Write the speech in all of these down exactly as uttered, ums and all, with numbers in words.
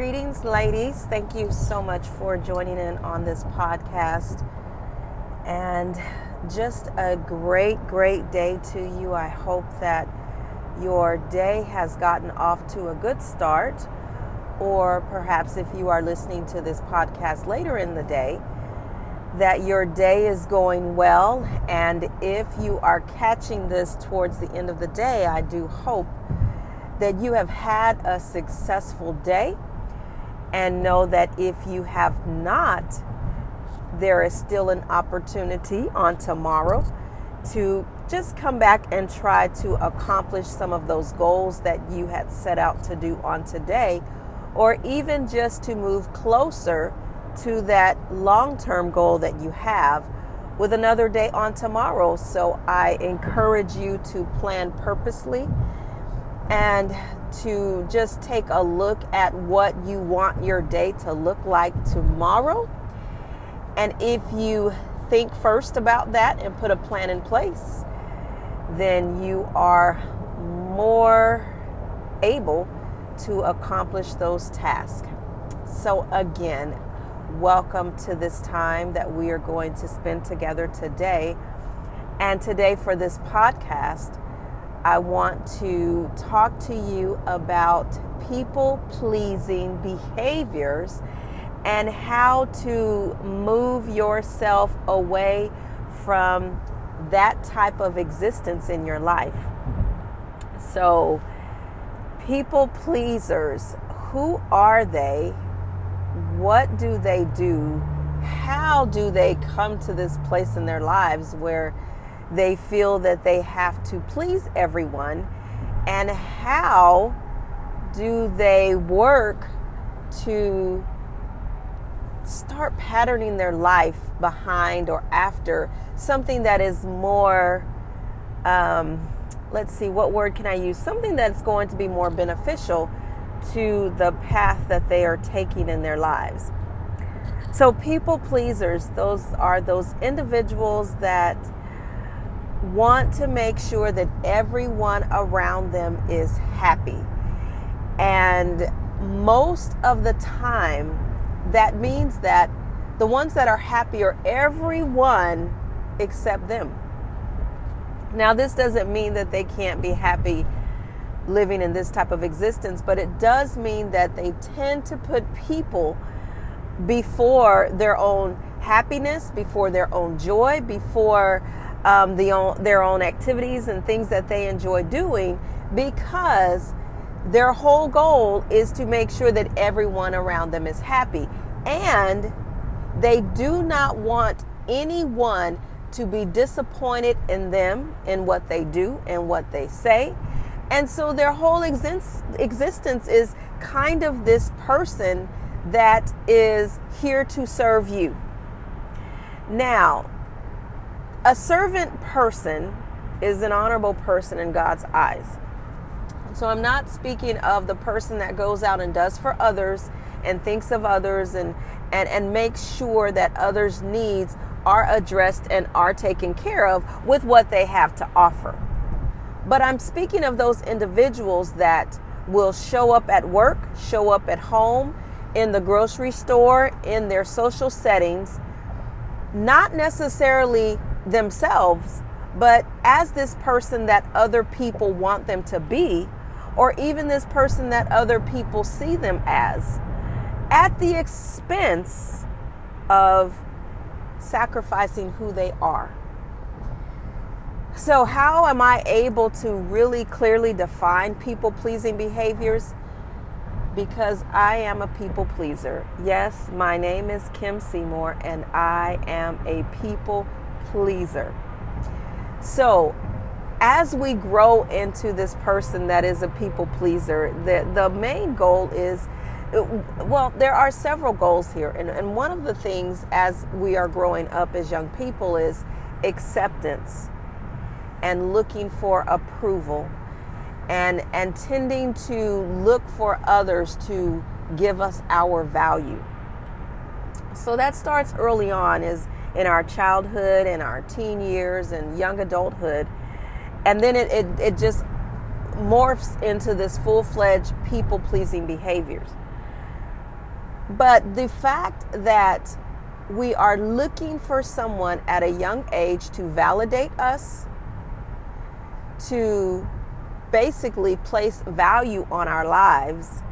Greetings, ladies. Thank you so much for joining in on this podcast. And just a great, great day to you. I hope that your day has gotten off to a good start. Or perhaps if you are listening to this podcast later in the day, that your day is going well. And if you are catching this towards the end of the day, I do hope that you have had a successful day, and know that if you have not, there is still an opportunity on tomorrow to just come back and try to accomplish some of those goals that you had set out to do on today, or even just to move closer to that long-term goal that you have with another day on tomorrow. So I encourage you to plan purposely and to just take a look at what you want your day to look like tomorrow. And if you think first about that and put a plan in place, then you are more able to accomplish those tasks. So again, welcome to this time that we are going to spend together today. And today for this podcast, I want to talk to you about people-pleasing behaviors and how to move yourself away from that type of existence in your life. So, people pleasers, who are they? What do they do? How do they come to this place in their lives where they feel that they have to please everyone? And how do they work to start patterning their life behind or after something that is more, um, let's see, what word can I use? Something that's going to be more beneficial to the path that they are taking in their lives. So people pleasers, those are those individuals that want to make sure that everyone around them is happy. And most of the time, that means that the ones that are happy are everyone except them. Now, this doesn't mean that they can't be happy living in this type of existence, but it does mean that they tend to put people before their own happiness, before their own joy, before Um, the own, their own activities and things that they enjoy doing, because their whole goal is to make sure that everyone around them is happy. And they do not want anyone to be disappointed in them, in what they do and what they say. And so their whole exist- existence is kind of this person that is here to serve you. Now, a servant person is an honorable person in God's eyes. So I'm not speaking of the person that goes out and does for others and thinks of others and, and, and makes sure that others' needs are addressed and are taken care of with what they have to offer. But I'm speaking of those individuals that will show up at work, show up at home, in the grocery store, in their social settings, not necessarily themselves, but as this person that other people want them to be, or even this person that other people see them as, at the expense of sacrificing who they are. So how am I able to really clearly define people-pleasing behaviors? Because I am a people pleaser. Yes, my name is Kim Seymour, and I am a people pleaser. So as we grow into this person that is a people pleaser, the, the main goal is, well, there are several goals here. And, and one of the things as we are growing up as young people is acceptance and looking for approval and, and tending to look for others to give us our value. So that starts early on, is in our childhood and our teen years and young adulthood. And then it, it, it just morphs into this full-fledged people-pleasing behaviors. But the fact that we are looking for someone at a young age to validate us, to basically place value on our lives,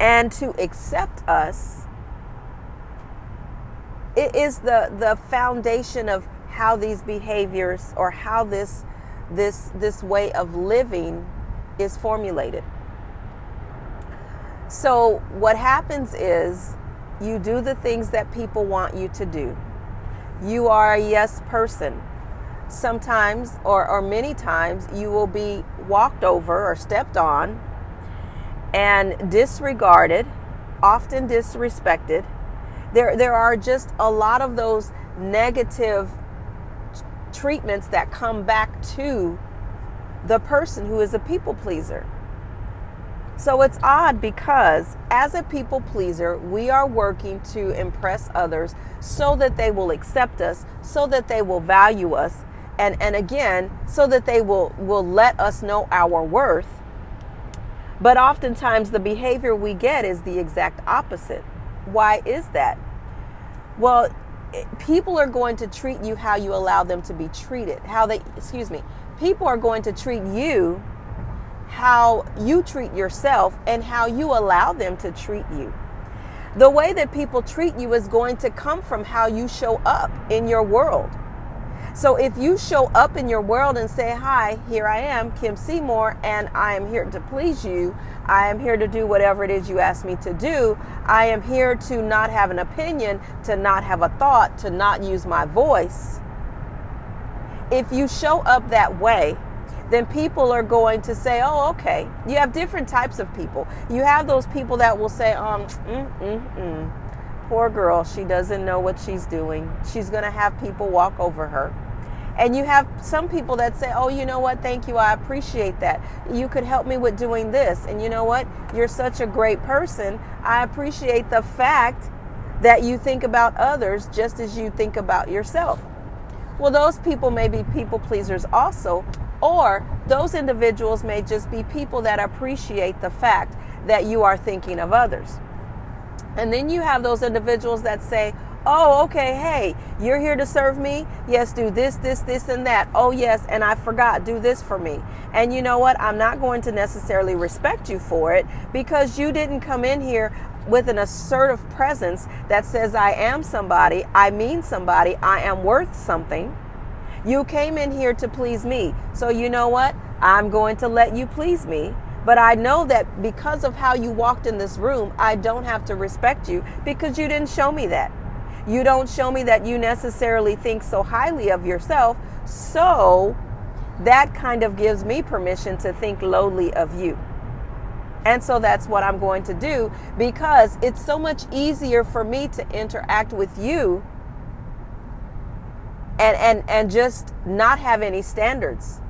and to accept us, it is the, the foundation of how these behaviors, or how this, this, this way of living is formulated. So what happens is you do the things that people want you to do. You are a yes person. Sometimes, or, or many times, you will be walked over or stepped on and disregarded, often disrespected. There, there are just a lot of those negative treatments that come back to the person who is a people pleaser. So it's odd, because as a people pleaser, we are working to impress others so that they will accept us, so that they will value us, and, and again, so that they will, will let us know our worth. But oftentimes the behavior we get is the exact opposite. Why is that? Well, people are going to treat you how you allow them to be treated, how they, excuse me, people are going to treat you how you treat yourself and how you allow them to treat you. The way that people treat you is going to come from how you show up in your world. So if you show up in your world and say, hi, here I am, Kim Seymour, and I am here to please you. I am here to do whatever it is you ask me to do. I am here to not have an opinion, to not have a thought, to not use my voice. If you show up that way, then people are going to say, oh, okay. You have different types of people. You have those people that will say, um, mm, mm, mm. Poor girl, she doesn't know what she's doing. She's going to have people walk over her. And you have some people that say, oh, you know what? Thank you. I appreciate that. You could help me with doing this. And you know what? You're such a great person. I appreciate the fact that you think about others just as you think about yourself. Well, those people may be people pleasers also. Or those individuals may just be people that appreciate the fact that you are thinking of others. And then you have those individuals that say, oh, okay, hey, you're here to serve me? Yes, do this, this, this, and that. Oh, yes, and I forgot, do this for me. And you know what? I'm not going to necessarily respect you for it, because you didn't come in here with an assertive presence that says, I am somebody, I mean somebody, I am worth something. You came in here to please me. So you know what? I'm going to let you please me. But I know that because of how you walked in this room, I don't have to respect you, because you didn't show me that. You don't show me that you necessarily think so highly of yourself. So that kind of gives me permission to think lowly of you. And so that's what I'm going to do, because it's so much easier for me to interact with you And, and and just not have any standards.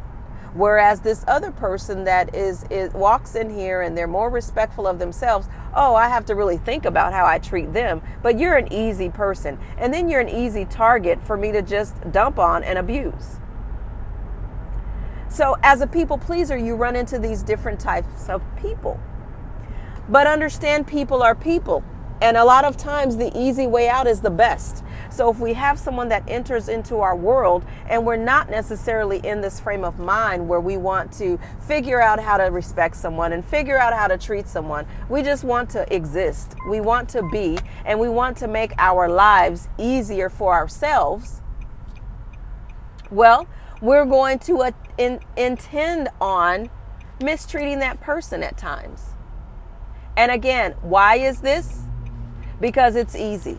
Whereas this other person that is, is walks in here and they're more respectful of themselves, oh, I have to really think about how I treat them. But you're an easy person. And then you're an easy target for me to just dump on and abuse. So as a people pleaser, you run into these different types of people. But understand, people are people. And a lot of times the easy way out is the best. So if we have someone that enters into our world and we're not necessarily in this frame of mind where we want to figure out how to respect someone and figure out how to treat someone, we just want to exist. We want to be, and we want to make our lives easier for ourselves. Well, we're going to uh, in, intend on mistreating that person at times. And again, why is this? Because it's easy.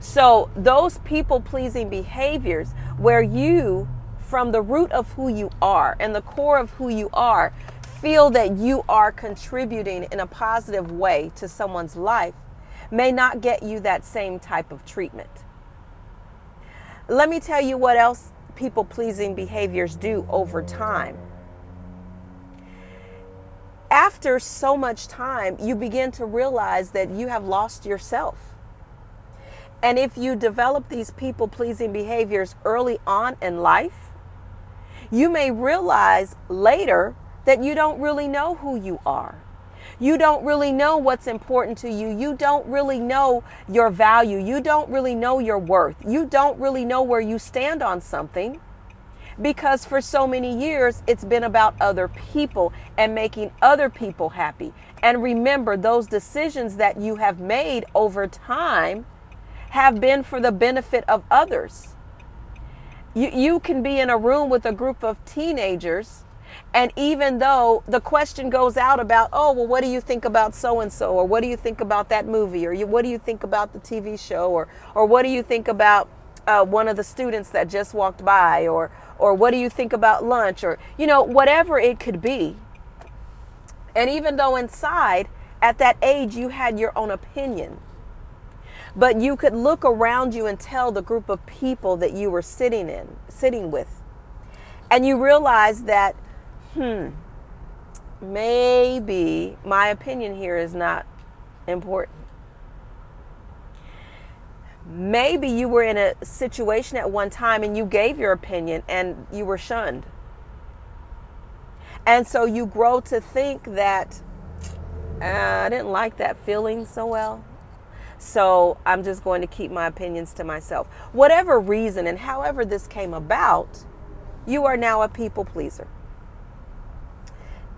So those people-pleasing behaviors, where you, from the root of who you are and the core of who you are, feel that you are contributing in a positive way to someone's life, may not get you that same type of treatment. Let me tell you what else people-pleasing behaviors do over time. After so much time, you begin to realize that you have lost yourself. And if you develop these people-pleasing behaviors early on in life, you may realize later that you don't really know who you are. You don't really know what's important to you. You don't really know your value. You don't really know your worth. You don't really know where you stand on something, because for so many years, it's been about other people and making other people happy. And remember, those decisions that you have made over time have been for the benefit of others. You, you can be in a room with a group of teenagers, and even though the question goes out about, oh, well, what do you think about so-and-so? Or what do you think about that movie? Or you, what do you think about the T V show? Or, or what do you think about uh, one of the students that just walked by? Or, or what do you think about lunch? Or, you know, whatever it could be. And even though inside, at that age, you had your own opinion, but you could look around you and tell the group of people that you were sitting in, sitting with. And you realize that, hmm, maybe my opinion here is not important. Maybe you were in a situation at one time and you gave your opinion and you were shunned. And so you grow to think that uh, I didn't like that feeling so well, so I'm just going to keep my opinions to myself. Whatever reason and however this came about, you are now a people pleaser.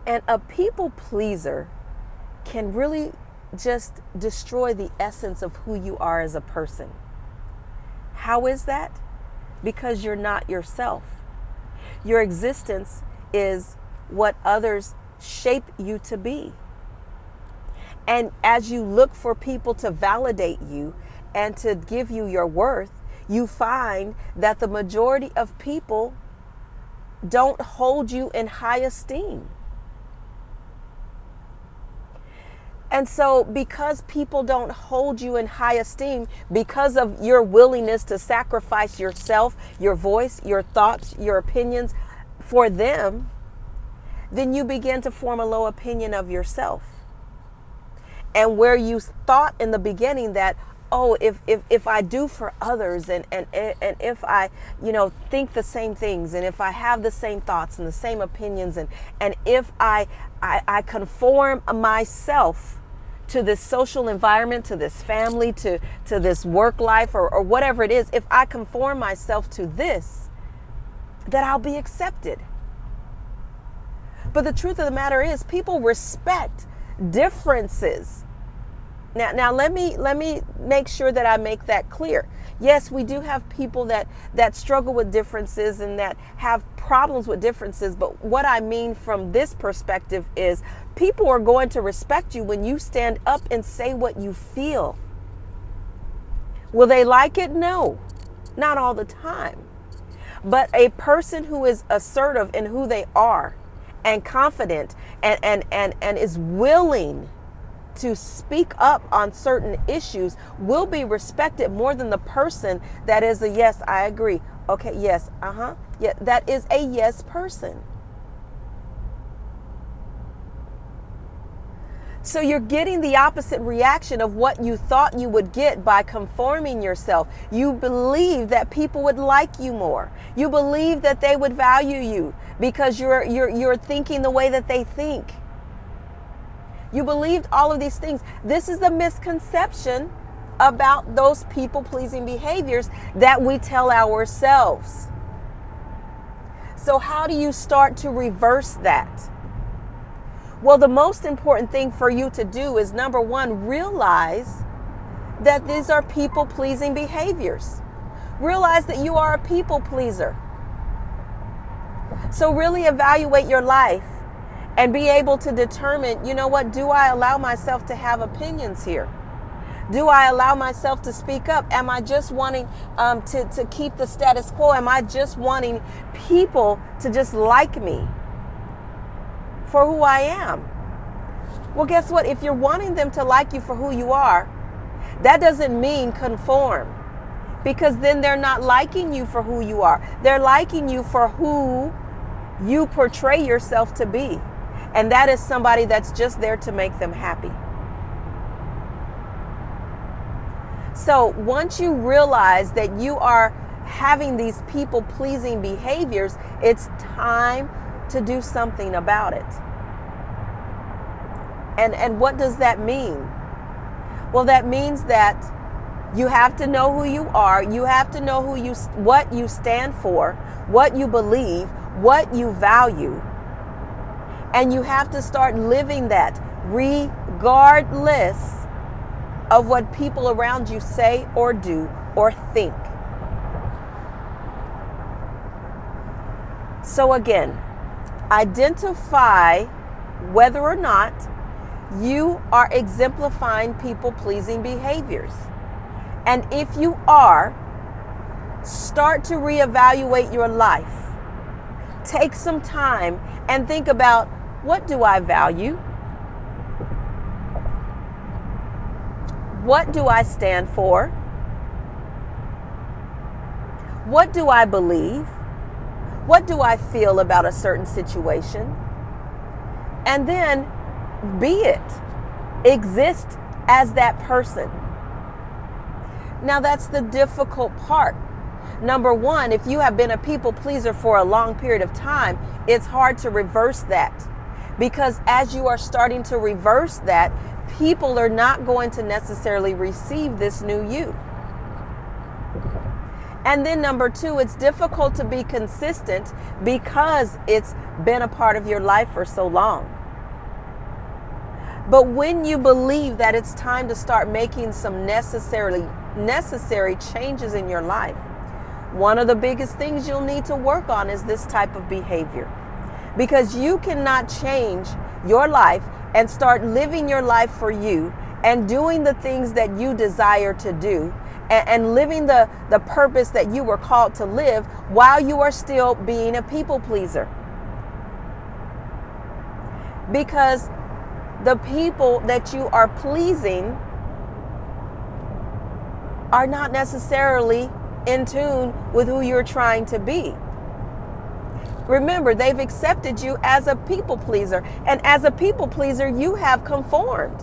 And a people pleaser can really just destroy the essence of who you are as a person. How is that? Because you're not yourself. Your existence is what others shape you to be. And as you look for people to validate you and to give you your worth, you find that the majority of people don't hold you in high esteem. And so because people don't hold you in high esteem, because of your willingness to sacrifice yourself, your voice, your thoughts, your opinions for them, then you begin to form a low opinion of yourself. And where you thought in the beginning that, oh, if, if, if I do for others, and, and, and if I, you know, think the same things, and if I have the same thoughts and the same opinions, and, and if I, I, I conform myself to this social environment, to this family, to, to this work life, or, or whatever it is, if I conform myself to this, that I'll be accepted. But the truth of the matter is, people respect differences. Now, now let me let me make sure that I make that clear. Yes, we do have people that that struggle with differences and that have problems with differences. But what I mean from this perspective is, people are going to respect you when you stand up and say what you feel. Will they like it? No, not all the time. But a person who is assertive in who they are, and confident, and, and, and, and is willing to speak up on certain issues, will be respected more than the person that is a yes, I agree. Okay, yes, uh-huh. Yeah, that is a yes person. So you're getting the opposite reaction of what you thought you would get by conforming yourself. You believe that people would like you more. You believe that they would value you because you're you're you're thinking the way that they think. You believed all of these things. This is the misconception about those people-pleasing behaviors that we tell ourselves. So how do you start to reverse that? Well, the most important thing for you to do is, number one, realize that these are people-pleasing behaviors. Realize that you are a people-pleaser. So really evaluate your life and be able to determine, you know what, do I allow myself to have opinions here? Do I allow myself to speak up? Am I just wanting um, to, to keep the status quo? Am I just wanting people to just like me for who I am? Well, guess what? If you're wanting them to like you for who you are, that doesn't mean conform, because then they're not liking you for who you are. They're liking you for who you portray yourself to be. And that is somebody that's just there to make them happy. So once you realize that you are having these people-pleasing behaviors, it's time to do something about it. And, and what does that mean? Well, that means that you have to know who you are. You have to know who you, what you stand for, what you believe, what you value. And you have to start living that regardless of what people around you say or do or think. So again, identify whether or not you are exemplifying people-pleasing behaviors. And if you are, start to reevaluate your life. Take some time and think about, what do I value? What do I stand for? What do I believe? What do I feel about a certain situation? And then be it. Exist as that person. Now that's the difficult part. Number one, if you have been a people pleaser for a long period of time, it's hard to reverse that. Because as you are starting to reverse that, people are not going to necessarily receive this new you. And then number two, it's difficult to be consistent because it's been a part of your life for so long. But when you believe that it's time to start making some necessarily necessary changes in your life, one of the biggest things you'll need to work on is this type of behavior, because you cannot change your life and start living your life for you and doing the things that you desire to do and, and living the, the purpose that you were called to live while you are still being a people pleaser. Because the people that you are pleasing are not necessarily in tune with who you're trying to be. Remember, they've accepted you as a people pleaser, and as a people pleaser, you have conformed.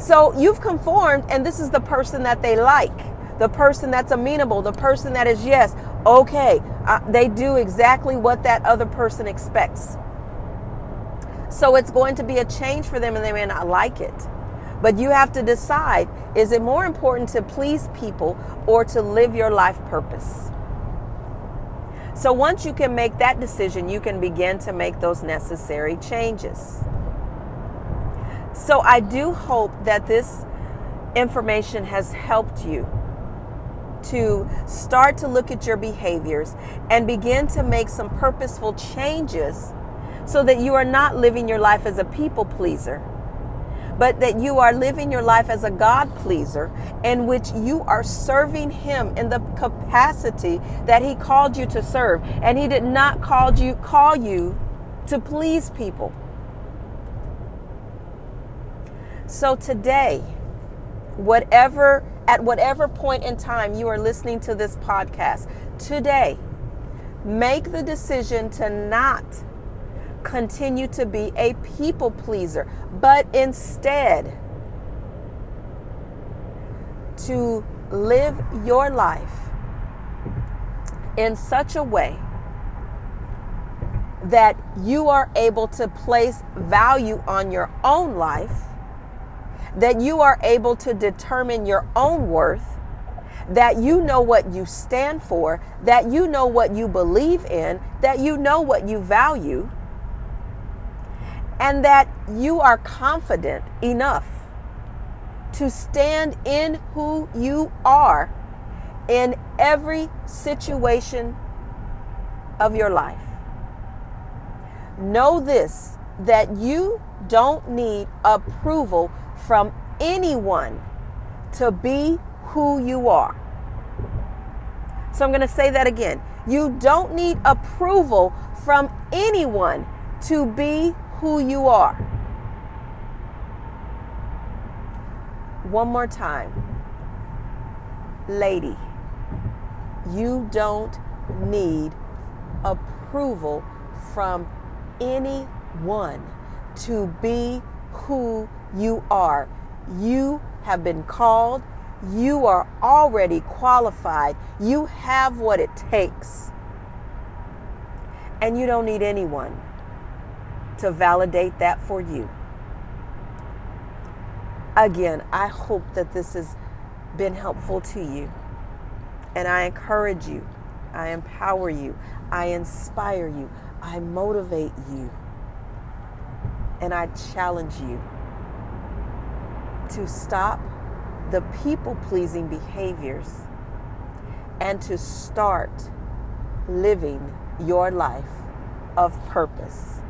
So you've conformed, and this is the person that they like, the person that's amenable, the person that is, yes, okay, uh, they do exactly what that other person expects. So it's going to be a change for them, and they may not like it. But you have to decide, is it more important to please people or to live your life purpose? So once you can make that decision, you can begin to make those necessary changes. So I do hope that this information has helped you to start to look at your behaviors and begin to make some purposeful changes so that you are not living your life as a people pleaser, but that you are living your life as a God pleaser, in which you are serving him in the capacity that he called you to serve. And he did not call you, call you to please people. So today, whatever at whatever point in time you are listening to this podcast, today, make the decision to not continue to be a people pleaser, but instead to live your life in such a way that you are able to place value on your own life, that you are able to determine your own worth, that you know what you stand for, that you know what you believe in, that you know what you value, and that you are confident enough to stand in who you are in every situation of your life. Know this, that you don't need approval from anyone to be who you are. So I'm going to say that again. You don't need approval from anyone to be who you are. One more time. Lady, you don't need approval from anyone to be who you are. You have been called. You are already qualified. You have what it takes. And you don't need anyone to validate that for you. Again, I hope that this has been helpful to you. And I encourage you. I empower you. I inspire you. I motivate you. And I challenge you to stop the people-pleasing behaviors and to start living your life of purpose.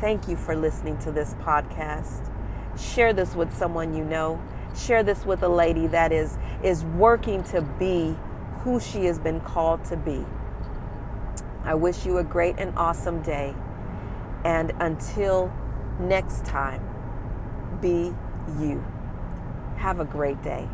Thank you for listening to this podcast. Share this with someone you know. Share this with a lady that is, is working to be who she has been called to be. I wish you a great and awesome day. And until next time, be you. Have a great day.